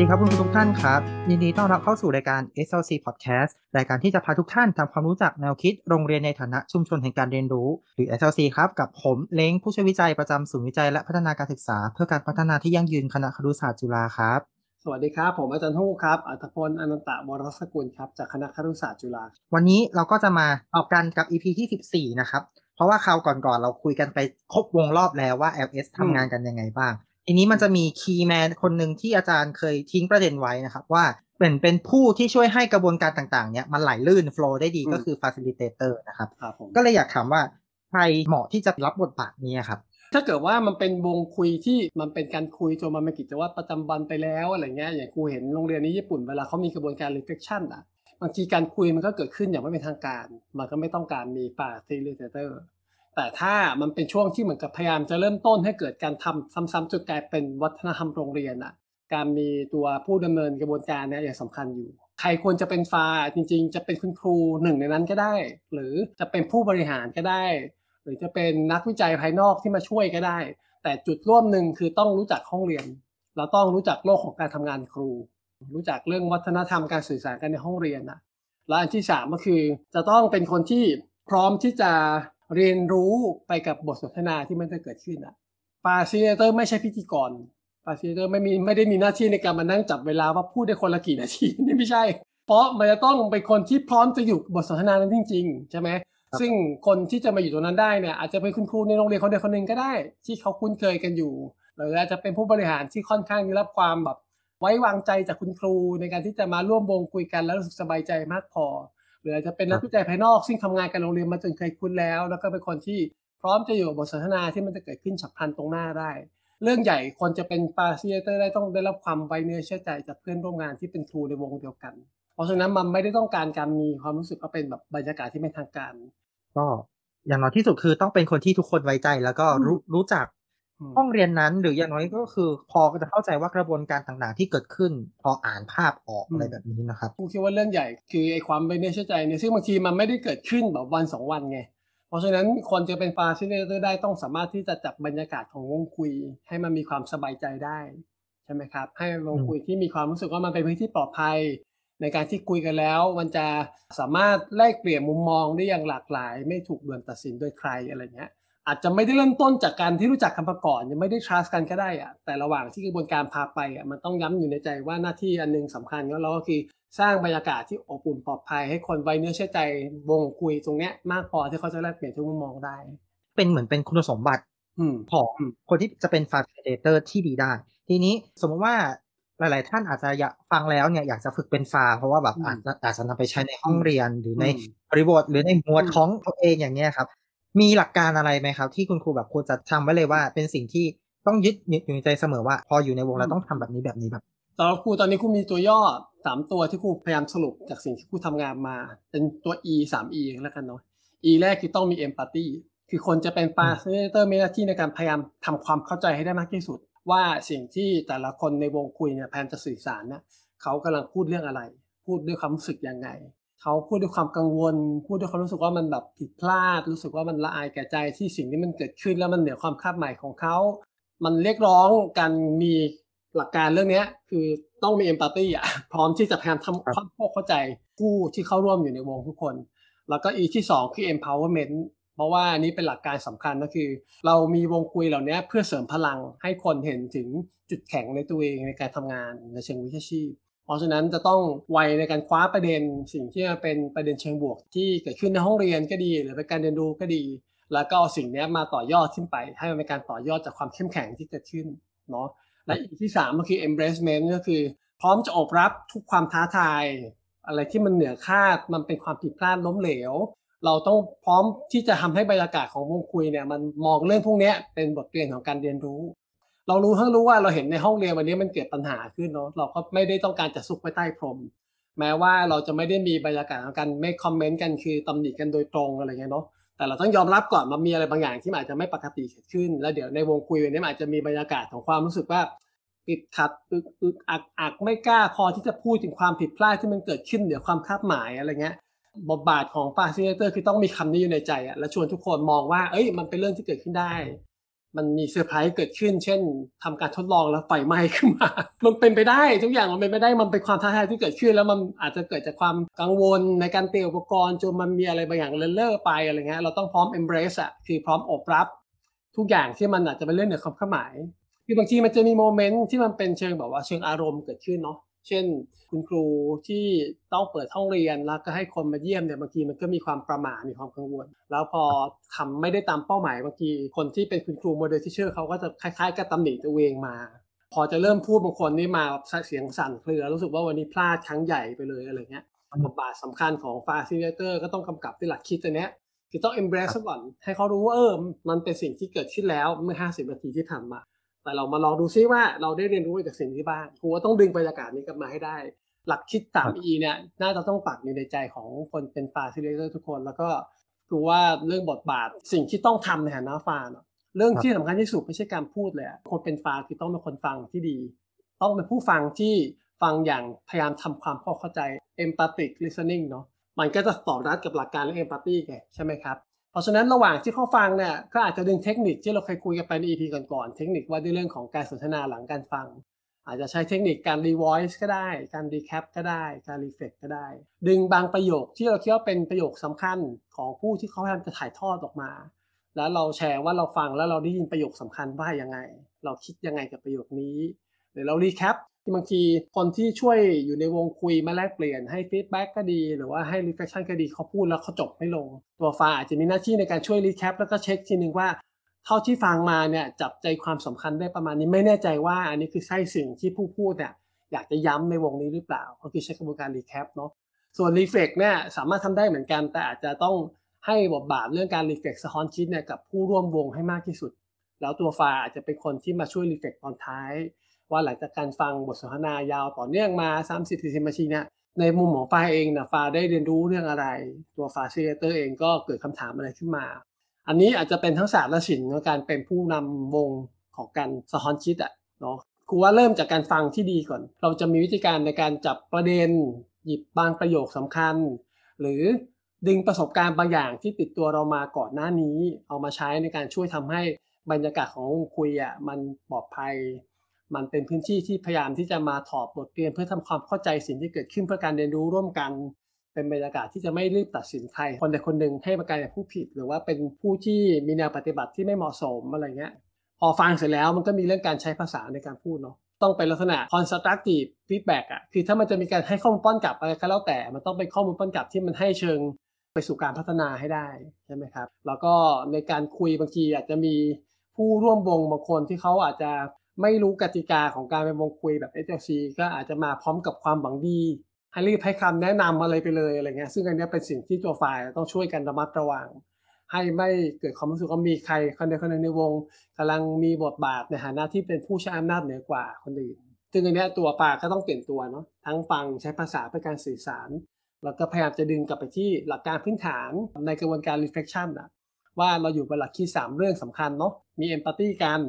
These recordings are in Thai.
สดีครับคุณผู้ชมทุกท่านครับยินดีต้อนรับเข้าสู่รายการ SLC Podcast รายการที่จะพาทุกท่านทำความรู้จักแนวคิดโรงเรียนในฐานะชุมชนแห่งการเรียนรู้หรือ SLC ครับกับผมเล้งผู้ช่วยวิจัยประจำศูนย์วิจัยและพัฒนาการศึกษาเพื่อการพัฒนาที่ยั่งยืนคณะครุศาสตร์จุฬาครับสวัสดีครับผมอาจารย์ฮู้ครับอัธพลอนันตวรสกุลครับจากคณะครุศาสตร์จุฬาวันนี้เราก็จะมาออกกันกับ EP ที่14นะครับเพราะว่าคราวก่อนเราคุยกันไปครบวงรอบแล้วว่า LS ทำงานกันยังไงบ้างอันนี้มันจะมีคีย์แมนคนหนึ่งที่อาจารย์เคยทิ้งประเด็นไว้นะครับว่าเป็นผู้ที่ช่วยให้กระบวนการต่างๆเนี่ยมันไหลลื่นโฟลว์ได้ดีก็คือ facilitator นะครับก็เลยอยากถามว่าใครเหมาะที่จะรับบทบาทนี้ครับถ้าเกิดว่ามันเป็นวงคุยที่มันเป็นการคุยจนมันเป็นกิจวัตรประจำวันไปแล้วอะไรเงี้ยอย่างกูเห็นโรงเรียนในญี่ปุ่นเวลาเขามีกระบวนการ reflection อ่ะบางทีการคุยมันก็เกิดขึ้นอย่างไม่เป็นทางการมันก็ไม่ต้องการมี facilitatorแต่ถ้ามันเป็นช่วงที่เหมือนกับพยายามจะเริ่มต้นให้เกิดการทำซ้ำๆจนกลายเป็นวัฒนธรรมโรงเรียนอ่ะการมีตัวผู้ดำเนินกระบวนการเนี่ยอย่างสำคัญอยู่ใครควรจะเป็นฝ่ายจริงๆจะเป็นคุณครูหนึ่งในนั้นก็ได้หรือจะเป็นผู้บริหารก็ได้หรือจะเป็นนักวิจัยภายนอกที่มาช่วยก็ได้แต่จุดร่วมหนึ่งคือต้องรู้จักห้องเรียนเราต้องรู้จักโลกของการทำงานครูรู้จักเรื่องวัฒนธรรมการสื่อสารกันในห้องเรียนอ่ะและอันที่สามก็คือจะต้องเป็นคนที่พร้อมที่จะเรียนรู้ไปกับบทสนทนาที่มันจะเกิดขึ้นอ่ะ Facilitator ไม่ใช่พิธีกร Facilitator ไม่ได้มีหน้าที่ในการมานั่งจับเวลาว่าพูดได้คนละกี่นาทีนี่ไม่ใช่เพราะมันจะต้องเป็นคนที่พร้อมจะอยู่บทสนทนานั้นจริงๆใช่ไหมซึ่งคนที่จะมาอยู่ตรงนั้นได้เนี่ยอาจจะเป็นคุณครูในโรงเรียนคนใดคนหนึ่งก็ได้ที่เขาคุ้นเคยกันอยู่หรืออาจจะเป็นผู้บริหารที่ค่อนข้างได้รับความแบบไว้วางใจจากคุณครูในการที่จะมาร่วมวงคุยกันแล้วรู้สึกสบายใจมากพอหรืออาจจะเป็นนักวิจัยภายนอกซึ่งทำงานกับโรงเรียนมาจนเคยคุ้นแล้วแล้วก็เป็นคนที่พร้อมจะอยู่กับบทสนทนาที่มันจะเกิดขึ้นฉับพลันตรงหน้าได้เรื่องใหญ่คนจะเป็นFacilitatorได้ต้องได้รับความไว้เนื้อเชื่อใจจากเพื่อนร่วมงานที่เป็นครูในวงเดียวกันเพราะฉะนั้นมันไม่ได้ต้องการมีความรู้สึกว่าเป็นแบบบรรยากาศที่ไม่ทางการก็อย่างน้อยที่สุดคือต้องเป็นคนที่ทุกคนไว้ใจแล้วก็รู้จักห้องเรียนนั้นหรืออย่างน้อยก็คือพอจะเข้าใจว่ากระบวนการต่างๆที่เกิดขึ้นพออ่านภาพออกอะไรแบบนี้นะครับผมคิดว่าเรื่องใหญ่คือไอ้ความไม่เชื่อใจเนี่ยซึ่งบางทีมันไม่ได้เกิดขึ้นแบบวันสองวันไงเพราะฉะนั้นคนจะเป็นFacilitatorได้ต้องสามารถที่จะจับบรรยากาศของวงคุยให้มันมีความสบายใจได้ใช่ไหมครับให้วงคุยที่มีความรู้สึกว่ามันเป็นพื้นที่ปลอดภัยในการที่คุยกันแล้วมันจะสามารถแลกเปลี่ยนมุมมองได้อย่างหลากหลายไม่ถูกด่วนตัดสินโดยใครอะไรเงี้ยอาจจะไม่ได้เริ่มต้นจากการที่รู้จักกันมาก่อนยังไม่ได้ trust กันก็ได้อะแต่ระหว่างที่กระบวนการพาไปอะมันต้องย้ำอยู่ในใจว่าหน้าที่อันนึงสำคัญแล้วเราก็คือสร้างบรรยากาศที่อบอุ่นปลอดภัยให้คนไว้เนื้อเชื่อใจวงคุยตรงเนี้ยมากพอที่เขาจะแลกเปลี่ยนทุกมุมมองได้เป็นเหมือนเป็นคุณสมบัติของคนที่จะเป็น facilitator ที่ดีได้ทีนี้สมมติว่าหลายๆท่านอาจจะอยากฟังแล้วเนี่ยอยากจะฝึกเป็นฟาเพราะว่าแบบอาจจะนำไปใช้ในห้องเรียนหรือในบริบทหรือในหมวดของตัวเองอย่างเงี้ยครับมีหลักการอะไรไหมครับที่คุณครูแบบควรจะทำไว้เลยว่าเป็นสิ่งที่ต้องยึดอยู่ในใจเสมอว่าพออยู่ในวงเราต้องทำแบบนี้แบบนี้แบบตอนครูตอนนี้ครูมีตัวย่อ3ตัวที่ครูพยายามสรุปจากสิ่งที่ครูทำงานมาเป็นตัว E 3 E แล้วกันเนาะ E แรกคือต้องมี empathy คือคนจะเป็น facilitator มีหน้าที่ในการพยายามทำความเข้าใจให้ได้มากที่สุดว่าสิ่งที่แต่ละคนในวงคุยเนี่ยพยายามจะสื่อสารเนี่ยเขากำลังพูดเรื่องอะไรพูดด้วยความรู้สึกยังไงเขาพูดด้วยความกังวลพูดด้วยความรู้สึกว่ามันแบบผิดพลาดรู้สึกว่ามันละอายแก่ใจที่สิ่งที่มันเกิดขึ้นแล้วมันเหนือความคาดหมายของเขามันเรียกร้องการมีหลักการเรื่องนี้คือต้องมี empathy อ่ะพร้อมที่จะพยายามทำความเข้าใจผู้ที่เข้าร่วมอยู่ในวงทุกคนแล้วก็อีที่สองคือ empowerment เพราะว่านี้เป็นหลักการสำคัญก็คือเรามีวงคุยเหล่านี้เพื่อเสริมพลังให้คนเห็นถึงจุดแข็งในตัวเองในการทำงานในเชิงวิชาชีพเพราะฉะนั้นจะต้องไวในการคว้าประเด็นสิ่งที่เป็นประเด็นเชิงบวกที่เกิดขึ้นในห้องเรียนก็ดีหรือเป็นการเรียนรู้ก็ดีแล้วก็เอาสิ่งนี้มาต่อยอดขึ้นไปให้มันเป็นการต่อยอดจากความเข้มแข็งที่เกิดขึ้นเนาะและอีกที่3ก็คือ embracement ก็คือพร้อมจะอบรับทุกความท้าทายอะไรที่มันเหนือคาดมันเป็นความผิดพลาดล้มเหลวเราต้องพร้อมที่จะทำให้บรรยากาศของวงคุยเนี่ยมันมองเรื่องพวกนี้เป็นบทเรียนของการเรียนรู้เรารู้ทั้งรู้ว่าเราเห็นในห้องเรียนวันนี้มันเกิดปัญหาขึ้นเนาะเราก็ไม่ได้ต้องการจะซุกไว้ใต้พรมแม้ว่าเราจะไม่ได้มีบรรยากาศของการไม่คอมเมนต์กันคือตำหนิกันโดยตรงอะไรเงี้ยเนาะแต่เราต้องยอมรับก่อนมันมีอะไรบางอย่างที่อาจจะไม่ปกติเกิดขึ้นแล้วเดี๋ยวในวงคุยวันนี้อาจจะมีบรรยากาศของความรู้สึกว่าติดขัดอึกอักไม่กล้าพอที่จะพูดถึงความผิดพลาดที่มันเกิดขึ้นเหนือความคาดหมายอะไรเงี้ยบทบาทของFacilitatorคือต้องมีคำนี้อยู่ในใจอะและชวนทุกคนมองว่าเอ้ยมันเป็นเรื่องที่เกิดขึ้นได้ มันมีเซอร์ไพรส์เกิดขึ้นเช่นทำการทดลองแล้วไฟไหม้ขึ้นมามันเป็นไปได้ทุกอย่างมันเป็นไปได้มันเป็นความท้าทายที่เกิดขึ้นแล้วมันอาจจะเกิดจากความกังวลในการเตรียมอุปกรณ์จนมันมีอะไรบางอย่างเล่อไปอะไรเงี้ยเราต้องพร้อม embrace อ่ะคือพร้อมอบรับทุกอย่างที่มันอาจจะเป็นเรื่องเหนือความคาดหมายคือบางทีมันจะมีโมเมนต์ที่มันเป็นเชิงแบบว่าเชิงอารมณ์เกิดขึ้นเนาะเช่นคุณครูที่ต้องเปิดห้องเรียนแล้วก็ให้คนมาเยี่ยมเนี่ยบางทีมันก็มีความประหม่ามีความกังวลแล้วพอทำไม่ได้ตามเป้าหมายบางทีคนที่เป็นคุณครูโมเดลทีเชอร์เขาก็จะคล้ายๆกับตำหนิตัวเองมาพอจะเริ่มพูดบางคนนี่มาเสียงสั่นเครือรู้สึกว่าวันนี้พลาดครั้งใหญ่ไปเลยอะไรเงี้ยบทบาทสำคัญของฟาซิลิเตอร์ก็ต้องกำกับด้วยหลักคิดตัวเนี้ยคือต้อง embrace ก่อนให้เขารู้ว่ามันเป็นสิ่งที่เกิดขึ้นแล้วเมื่อ50นาทีที่ผ่านมาแต่เรามาลองดูซิว่าเราได้เรียนรู้จากสิ่งนี้บ้างครูว่าต้องดึงบรรยากาศนี้กลับมาให้ได้หลักคิด 3E เนี่ยน่าจะต้องปักอยู่ในใจของคนเป็นฟาซิลิเตอร์ทุกคนแล้วก็ครูว่าเรื่องบทบาทสิ่งที่ต้องทำในฐานะฟาเนาะเรื่องที่สำคัญที่สุดไม่ใช่การพูดเลยคนเป็นฟาคือต้องเป็นคนฟังที่ดีต้องเป็นผู้ฟังที่ฟังอย่างพยายามทำความเข้าใจ empathic listening เนาะมันก็จะตอบรับกับหลักการเรื่อง empathy ไงใช่ไหมครับเพราะฉะนั้นระหว่างที่เขาฟังเนี่ยก็อาจจะดึงเทคนิคที่เราเคยคุยกันไปใน EP ก่อนๆเทคนิคว่าในเรื่องของการสนทนาหลังการฟังอาจจะใช้เทคนิคการ revoice ก็ได้การ recap ก็ได้การ reflect ก็ได้ดึงบางประโยคที่เราคิดว่าเป็นประโยคสำคัญของผู้ที่เขาพยายามจะถ่ายทอดออกมาแล้วเราแชร์ว่าเราฟังแล้วเราได้ยินประโยคสำคัญว่ายังไงเราคิดยังไงกับประโยคนี้หรือเรา recap บางทีคนที่ช่วยอยู่ในวงคุยมาแลกเปลี่ยนให้ feedback ก็ดีหรือว่าให้ reflection ก็ดีเขาพูดแล้วเขาจบไม่ลงตัวฟ้าอาจจะมีหน้าที่ในการช่วย recap แล้วก็เช็คทีนึงว่าเท่าที่ฟังมาเนี่ยจับใจความสำคัญได้ประมาณนี้ไม่แน่ใจว่าอันนี้คือใช่สิ่งที่ผู้พูดเนี่ยอยากจะย้ำในวงนี้หรือเปล่าก็คือใช้กระบวนการ recap เนาะส่วน reflect เนี่ยสามารถทำได้เหมือนกันแต่อาจจะต้องให้บทบาทเรื่องการ reflect สะท้อนคิดเนี่ยกับผู้ร่วมวงให้มากที่สุดแล้วตัวฟ้าอาจจะเป็นคนที่มาช่วย reflect ตอนท้ายว่าหลังจากการฟังบทสนทนายาวต่อเนื่องมา 30-40 นาทีเนี่ยในมุมของฟ้าเองนะฟ้าได้เรียนรู้เรื่องอะไรตัวฟาซิลิเตอร์เองก็เกิดคำถามอะไรขึ้นมาอันนี้อาจจะเป็นทั้งศาสตร์และศิลป์ของการเป็นผู้นำวงของการสะท้อนคิดอ่ะเนาะครูว่าเริ่มจากการฟังที่ดีก่อนเราจะมีวิธีการในการจับประเด็นหยิบบางประโยคสำคัญหรือดึงประสบการณ์บางอย่างที่ติดตัวเรามาก่อนหน้านี้เอามาใช้ในการช่วยทำให้บรรยากาศของวงคุยอ่ะมันปลอดภัยมันเป็นพื้นที่ที่พยายามที่จะมาถอดบทเรียนเพื่อทำความเข้าใจสิ่งที่เกิดขึ้นเพื่อการเรียนรู้ร่วมกันเป็นบรรยากาศที่จะไม่รีบตัดสินใครคนใดคนหนึ่งให้ประการอย่างผู้ผิดหรือว่าเป็นผู้ที่มีแนวปฏิบัติที่ไม่เหมาะสมอะไรเงี้ยพอฟังเสร็จแล้วมันก็มีเรื่องการใช้ภาษาในการพูดเนาะต้องเป็นลักษณะ constructive feedback อ่ะคือถ้ามันจะมีการให้ข้อมูลป้อนกลับอะไรก็แล้วแต่มันต้องเป็นข้อมูลป้อนกลับที่มันให้เชิงไปสู่การพัฒนาให้ได้ใช่ไหมครับแล้วก็ในการคุยบางทีอาจจะมีผู้ร่วมวงบางคนที่เขาอาจจะไม่รู้กติกาของการเป็นวงคุยแบบ SLC ก็อาจจะมาพร้อมกับความหวังดีให้รีบให้คำแนะนำอะไรไปเลยอะไรเงี้ยซึ่งอันนี้เป็นสิ่งที่ตัวฝ่ายต้องช่วยกันระมัดระวังให้ไม่เกิดความรู้สึกว่ามีใครคนใดคนหนึ่งในวงกำลังมีบทบาทในฐานะที่เป็นผู้ใช้อำนาจเหนือกว่าคนอื่นซึ่งอันนี้ตัวฝ่ายก็ต้องเปลี่ยนตัวเนาะทั้งฟังใช้ภาษาเป็นการสื่อสารแล้วก็พยายามจะดึงกลับไปที่หลักการพื้นฐานในกระบวนการ reflection นะว่าเราอยู่บนหลักคิด3เรื่องสำคัญเนาะมี empathy กัน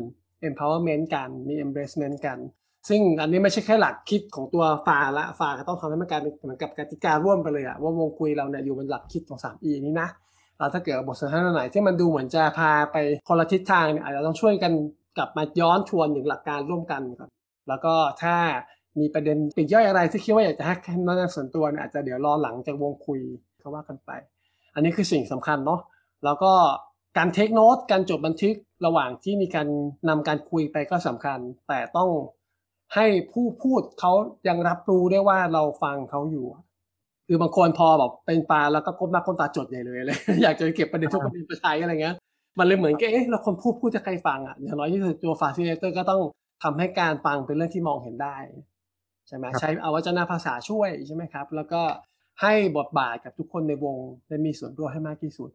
empowerment กันมี embracement กันซึ่งอันนี้ไม่ใช่แค่หลักคิดของตัวฟาละฟาก็ต้องทำให้มันกลายเป็นเหมือนกับกติการ่วมไปเลยอะว่าวงคุยเราเนี่ยอยู่บนหลักคิดของ 3E นี้นะเราถ้าเกิดบทสนทนาไหนที่มันดูเหมือนจะพาไปคนละทิศทางเนี่ยอาจจะต้องช่วยกันกลับมาย้อนทวนถึงหลักการร่วมกันก่อนแล้วก็ถ้ามีประเด็นปลีกย่อยอะไรที่คิดว่าอยากจะให้คะแนนส่วนตัวอาจจะเดี๋ยวรอหลังจากวงคุยเขาว่ากันไปอันนี้คือสิ่งสำคัญเนาะแล้วก็การเทคโนตการจดบันทึกระหว่างที่มีการนำการคุยไปก็สำคัญแต่ต้องให้ผู้พูดเขายังรับรู้ได้ว่าเราฟังเขาอยู่คือบางคนพอแบบเป็นปลาแล้วก็ก้มหน้าก้มตาจดใหญ่เลยอะไร อยากจะเก็บประเด็นทุกประเด็นไปใช้อะไรเงี้ยมันเลยเหมือนกับเราคนพูดจะใครฟังอ่ะอย่างน้อยที่สุดตัวฟาซิลิเตอร์ก็ต้องทำให้การฟังเป็นเรื่องที่มองเห็นได้ใช่ไหมใช้อวัจนภาษาช่วยใช่ไหมครับแล้วก็ให้บทบาทกับทุกคนในวงได้มีส่วนร่วมให้มากที่สุด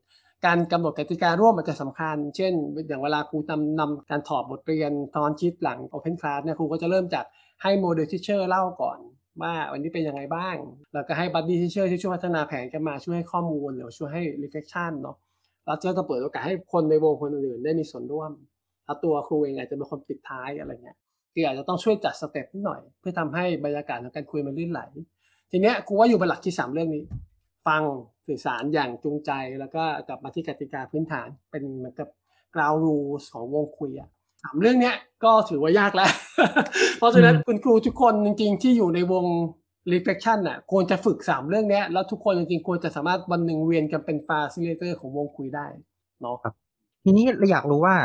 การกำหนดกติการ่วมมันจะสำคัญเช่นอย่างเวลาครูนำการถอดบทเรียนตอนชิดหลัง Open Class เนี่ยครูก็จะเริ่มจากให้ Model Teacher เล่าก่อนว่าวันนี้เป็นยังไงบ้างแล้วก็ให้ Buddy Teacher ที่ช่วยพัฒนาแผนกันมาช่วยให้ข้อมูลหรือช่วยให้ Reflection เนาะแล้วจะเปิดโอกาสให้คนในวงคนอื่นได้มีส่วนร่วมแล้วตัวครูเองอาจจะเป็นคนปิดท้ายอะไรเงี้ยคืออาจจะต้องช่วยจัดสเต็ปนิดหน่อยเพื่อทำให้บรรยากาศของการคุยมันลื่นไหลทีเนี้ยครูว่าอยู่บนหลักที่3เรื่องนี้ฟังสื่อสารอย่างจูงใจแล้วก็กลับมาที่กติกาพื้นฐานเป็นเหมือนกับ ground rules ของวงคุยอ่ะถามเรื่องเนี้ยก็ถือว่ายากแล้ว เพราะฉะนั้นคุณครูทุกคนจริงๆที่อยู่ในวง reflection น่ะควรจะฝึก3เรื่องเนี้ยแล้วทุกคนจริงๆควรจะสามารถวันนึงเวียนกันเป็น facilitator ของวงคุยได้เนาะครับทีนี้เราอยากรู้ว่า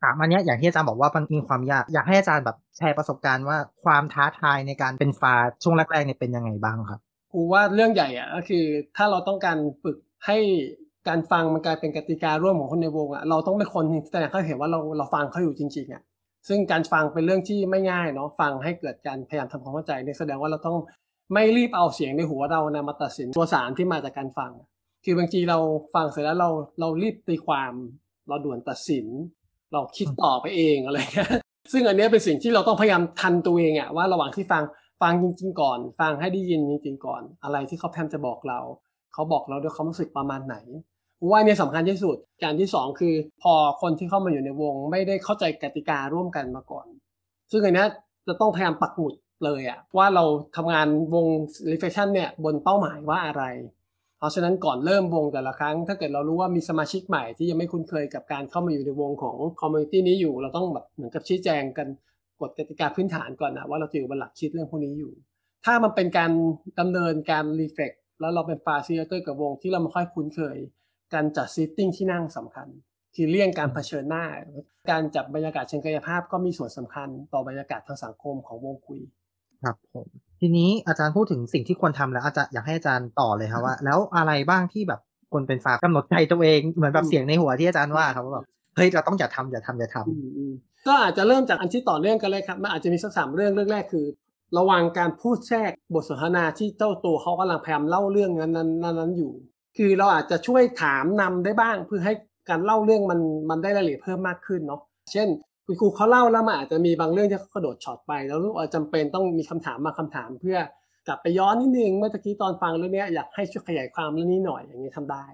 3อันเนี้ยอย่างที่อาจารย์บอกว่ามันมีความยากอยากให้อาจารย์แบบแชร์ประสบการณ์ว่าความท้าทายในการเป็นฟาช่วงแรกๆเนี่ยเป็นยังไงบ้างครับครูว่าเรื่องใหญ่อ่ะก็คือถ้าเราต้องการฝึกให้การฟังมันกลายเป็นกติการ่วมของคนในวงอ่ะเราต้องเป็นคนที่แสดงให้เห็นว่าเราฟังเขาอยู่จริงๆอ่ะซึ่งการฟังเป็นเรื่องที่ไม่ง่ายเนาะฟังให้เกิดการพยายามทำความเข้าใจเนี่ยแสดงว่าเราต้องไม่รีบเอาเสียงในหัวเรานะมาตัดสินตัวสารที่มาจากการฟังคือบางทีเราฟังเสร็จแล้วเรารีบตีความเราด่วนตัดสินเราคิดต่อไปเองอะไรเงี้ยซึ่งอันนี้เป็นสิ่งที่เราต้องพยายามทันตัวเองอ่ะว่าระหว่างที่ฟังจริงๆก่อนฟังให้ได้ยินจริงๆก่อนอะไรที่เขาแพมจะบอกเราเขาบอกเราด้วยความรู้สึกประมาณไหนว่าเนี่ยสำคัญที่สุดการที่2คือพอคนที่เข้ามาอยู่ในวงไม่ได้เข้าใจกติการ่วมกันมาก่อนซึ่งอันนี้จะต้องพยายามปักหมุดเลยอ่ะว่าเราทำงานวง reflection เนี่ยบนเป้าหมายว่าอะไรเพราะฉะนั้นก่อนเริ่มวงแต่ละครั้งถ้าเกิดเรารู้ว่ามีสมาชิกใหม่ที่ยังไม่คุ้นเคยกับการเข้ามาอยู่ในวงของคอมมูนิตี้นี้อยู่เราต้องแบบเหมือนกับชี้แจงกันกฎกติกาพื้นฐานก่อนนะว่าเราจะอยู่บนหลักคิดเรื่องพวกนี้อยู่ถ้ามันเป็นการดำเนินการ reflect แล้วเราเป็นฟาซิลิเตอร์กับวงที่เราไม่ค่อยคุ้นเคยการจัด sitting ที่นั่งสำคัญคือเลี่ยงการเผชิญหน้าการจับบรรยากาศเชิงกายภาพก็มีส่วนสำคัญต่อบรรยากาศทางสังคมของวงคุยครับผมทีนี้อาจารย์พูดถึงสิ่งที่ควรทำแล้วอาจารย์อยากให้อาจารย์ต่อเลยครับว่าแล้วอะไรบ้างที่แบบคนเป็นฟากำหนดใจตัวเองเหมือนแบบเสียงในหัวที่อาจารย์ว่าครับว่าแบบเฮ้ยเราต้องอย่าทำก็อาจจะเริ่มจากอันที่ต่อเนื่องกันเลยครับมันอาจจะมีสัก3เรื่องแรกคือระวังการพูดแทรกบทสนทนาที่เจ้าตัวเขากำลังพยายามเล่าเรื่องนั้นอยู่คือเราอาจจะช่วยถามนำได้บ้างเพื่อให้การเล่าเรื่องมันได้รายละเอียดเพิ่มมากขึ้นเนาะเช่นคุณครูเขาเล่าแล้วมันอาจจะมีบางเรื่องที่เขากระโดดช็อตไปแล้วลูกอาจจำเป็นต้องมีคำถามมาคำถามเพื่อกลับไปย้อนนิดนึงเมื่อกี้ตอนฟังเรื่องนี้อยากให้ช่วยขยายความเรื่องนี้หน่อยอย่างนี้ทำได้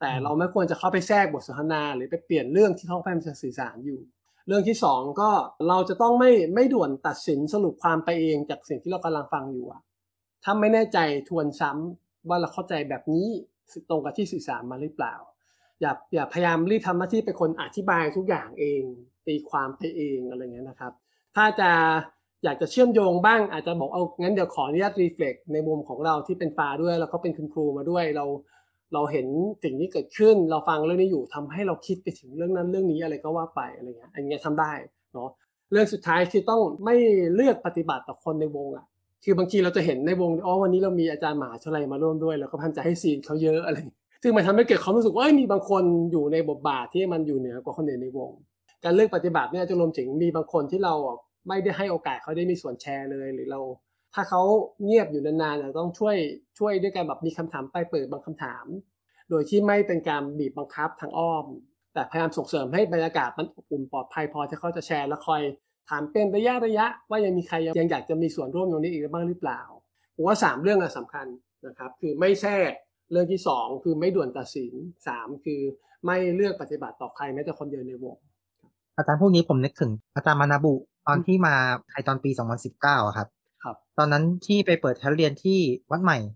แต่เราไม่ควรจะเข้าไปแทรกบทสนทนาหรือไปเปลี่ยนเรื่องที่เขาพยายามจะสื่อสารอยู่เรื่องที่2ก็เราจะต้องไม่ด่วนตัดสินสรุปความไปเองจากสิ่งที่เรากำลังฟังอยู่ถ้าไม่แน่ใจทวนซ้ำว่าเราเข้าใจแบบนี้ตรงกับที่สื่อสารมาหรือเปล่าอย่าพยายามรีบทำหน้าที่เป็นคนอธิบายทุกอย่างเองตีความไปเองอะไรเงี้ยนะครับถ้าจะอยากจะเชื่อมโยงบ้างอาจจะบอกเอางั้นเดี๋ยวขออนุญาตรีเฟล็กในมุมของเราที่เป็นฟาด้วยแล้วก็เป็นคุณครูมาด้วยเราเห็นสิ่งนี้เกิดขึ้นเราฟังเรื่องนี้อยู่ทำให้เราคิดไปถึงเรื่องนั้นเรื่องนี้อะไรก็ว่าไปอะไรเงี้ยอันนี้ทำได้เนาะเรื่องสุดท้ายคือต้องไม่เลือกปฏิบัติต่อคนในวงอ่ะคือบางทีเราจะเห็นในวงอ๋อวันนี้เรามีอาจารย์มหาวิทยาลัยมาร่วมด้วยแล้วก็พยายามจะให้ซีนเขาเยอะอะไรซึ่งมันทำให้เกิดความรู้สึกว่ามีบางคนอยู่ในบทบาทที่มันอยู่เหนือกว่าคนอื่นในวงการเลือกปฏิบัติเนี่ยจะรวมถึงมีบางคนที่เราไม่ได้ให้โอกาสเขาได้มีส่วนแชร์เลยหรือเราถ้าเขาเงียบอยู่นานๆเราต้องช่วยด้วยการแบบมีคำถามไปเปิดบางคำถามโดยที่ไม่เป็นการบีบบังคับทางอ้อมแต่พยายามส่งเสริมให้บรรยากาศมันอบอุ่นปลอดภัยพอที่เขาจะแชร์และคอยถามเป็นระยะว่ายังมีใครยังอยากจะมีส่วนร่วมตรงนี้อีกบ้างหรือเปล่าผมว่า3เรื่องสำคัญนะครับคือไม่แทรกเรื่องที่2คือไม่ด่วนตัดสิน3คือไม่เลือกปฏิบัติต่อใครแม้แต่คนเดียวในวงอาจารย์พวกนี้ผมนึกถึงอาจารย์มานาบุตอนที่มาไทยตอนปี2019อะครับตอนนั้นที่ไปเปิดแถวเรียนที่วัดใหม่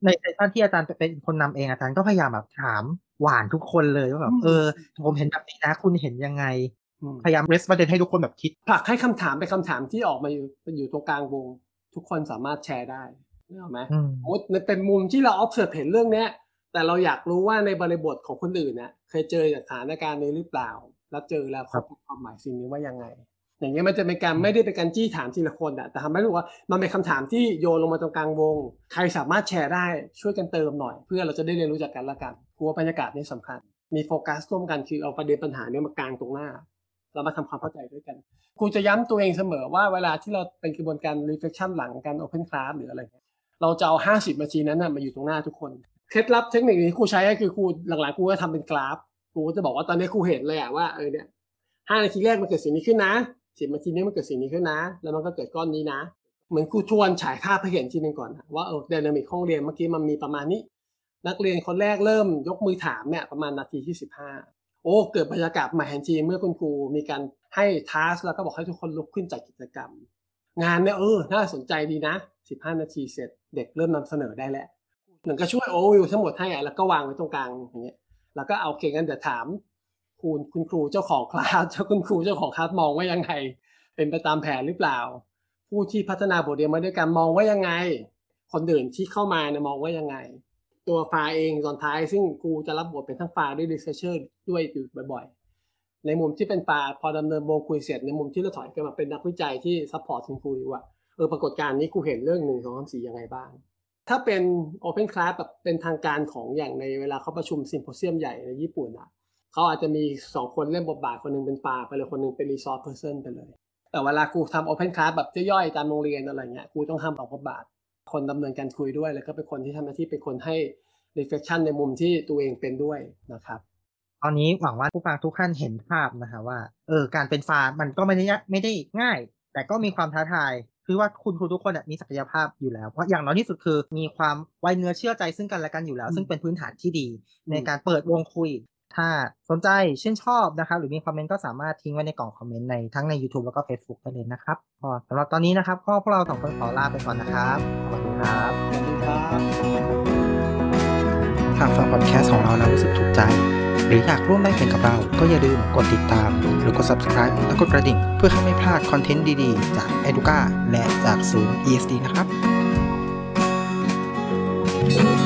ในเซสชั่นที่อาจารย์เป็นคนนำเองอาจารย์ก็พยายามแบบถามหวานทุกคนเลยว่าแบบผมเห็นแบบนี้นะคุณเห็นยังไงพยายามเรสประเด็นให้ทุกคนแบบคิดผลักให้คำถามเป็นคำถามที่ออกมาอยู่ตรงกลางวงทุกคนสามารถแชร์ได้ได้ไหมโอ้เป็นมุมที่เรา observe เห็นเรื่องนี้แต่เราอยากรู้ว่าในบริบทของคนอื่นนะเคยเจอสถานการณ์นี้หรือเปล่าแล้วเจอแล้วความหมายสิ่งนี้ว่ายังไงอย่างเงี้ยมันจะเป็นการไม่ได้เป็นการจี้ถามทีละคนอะแต่ทำให้รู้ว่ามันเป็นคำถามที่โยนลงมาตรงกลางวงใครสามารถแชร์ได้ช่วยกันเติมหน่อยเพื่อเราจะได้เรียนรู้จากกันละกันกลัวบรรยากาศนี่สำคัญมีโฟกัสร่วมกันคือเอาประเด็นปัญหาเนี่ยมากางตรงหน้าเรามาทำความเข้าใจด้วยกันครูจะย้ำตัวเองเสมอว่าเวลาที่เราเป็นกระบวนการ reflection หลังการ open class หรืออะไรเราจะเอา50นาทีนั้นมาอยู่ตรงหน้าทุกคนเคล็ดลับเทคนิคนี้ครูใช้ก็คือครูหลังๆครูก็ทำเป็นกราฟครูจะบอกว่าตอนนี้ครูเห็นเลยอะว่าเนี่ย5นาทีแรกมันเกิดสิ่งนี้ขึ้นนะ10นาทีนี้มันเกิดสิ่งนี้ขึ้นนะแล้วมันก็เกิดก้อนนี้นะเหมือนครูทวนฉายภาพให้เห็นทีนึงก่อนว่าไดนามิกห้องเรียนเมื่อกี้มันมีประมาณนี้นักเรียนคนแรกเริ่มยกมือถามเนี่ยประมาณนาทีที่15เกิดบรรยากาศใหม่แห่งทีเมื่อคุณครูมีการให้ทัสแล้วก็บอกให้ทุกคนลุกขึ้นจากกิจกรรมงานเนี่ยน่าสนใจดีนะ15นาทีเสร็จเด็กเริ่มนำเสนอได้แล้วหนึ่งก็ช่วยโอ้ยทั้งหมดให้แล้วก็วางไว้ตรงกลางอย่างเงี้ยแล้วก็เอาเก่งกันเดี๋ยวถาม คุณครูเจ้าของคลาสคุณครูเจ้าของคลาสมองว่ายังไงเป็นไปตามแผนหรือเปล่าผู้ที่พัฒนาบทเรียนมาด้วยกันมองว่ายังไงคนอื่นที่เข้ามาเนี่ยมองว่ายังไงตัวฟาเองตอนท้ายซึ่งครูจะรับบทเป็นทั้งฟาด้วยresearcherด้วยอยู่บ่อยๆในมุมที่เป็นฟาพอดำเนินวงคุยเสร็จในมุมที่เราถอยกลับมาเป็นนักวิจัยที่ซัพพอร์ตคุณครูอยู่ว่าปรากฏการณ์นี้กูเห็นเรื่อง 1, 2, 3, 4 ยังไงบ้างถ้าเป็น Open Class แบบเป็นทางการของอย่างในเวลาเขาประชุมซิมโพเซียมใหญ่ในญี่ปุ่นอ่ะเขาอาจจะมี2คนเล่นบทบาทคนนึงเป็นฟาไปเลยคนนึงเป็น resource person ไปเลยแต่เวลาครูทำ Open Class แบบย่อยๆตามโรงเรียนอะไรเงี้ยครูต้องทำ2บทบาทคนดำเนินการคุยด้วยแล้วก็เป็นคนที่ทำหน้าที่เป็นคนให้ reflection ในมุมที่ตัวเองเป็นด้วยนะครับตอนนี้หวังว่าผู้ฟังทุกท่านเห็นภาพนะคะว่าการเป็นฟามันก็ไม่ได้ง่ายแต่ก็มีความท้าทายคือว่าคุณครูทุกคนมีศักยภาพอยู่แล้วเพราะอย่างน้อยที่สุดคือมีความไว้เนื้อเชื่อใจซึ่งกันและกันอยู่แล้วซึ่งเป็นพื้นฐานที่ดีในการเปิดวงคุยถ้าสนใจชื่นชอบนะครับหรือมีคอมเมนต์ก็สามารถทิ้งไว้ในกล่องคอมเมนต์ในทั้งใน YouTube แล้วก็ Facebook ได้เลยนะครับก็สำหรับตอนนี้นะครับก็พวกเรา2คนขอลาไปก่อนนะครับขอบคุณครับขอบคุณครับหากฟังพอดแคสต์ของเราแล้วรู้สึกถูกใจหรืออยากร่วมแลกเปลี่ยนกับเราก็อย่าลืมกดติดตามหรือกด Subscribe แล้วกดกระดิ่งเพื่อไม่พลาดคอนเทนต์ดีๆจาก Educa และจากศูนย์ ESD นะครับ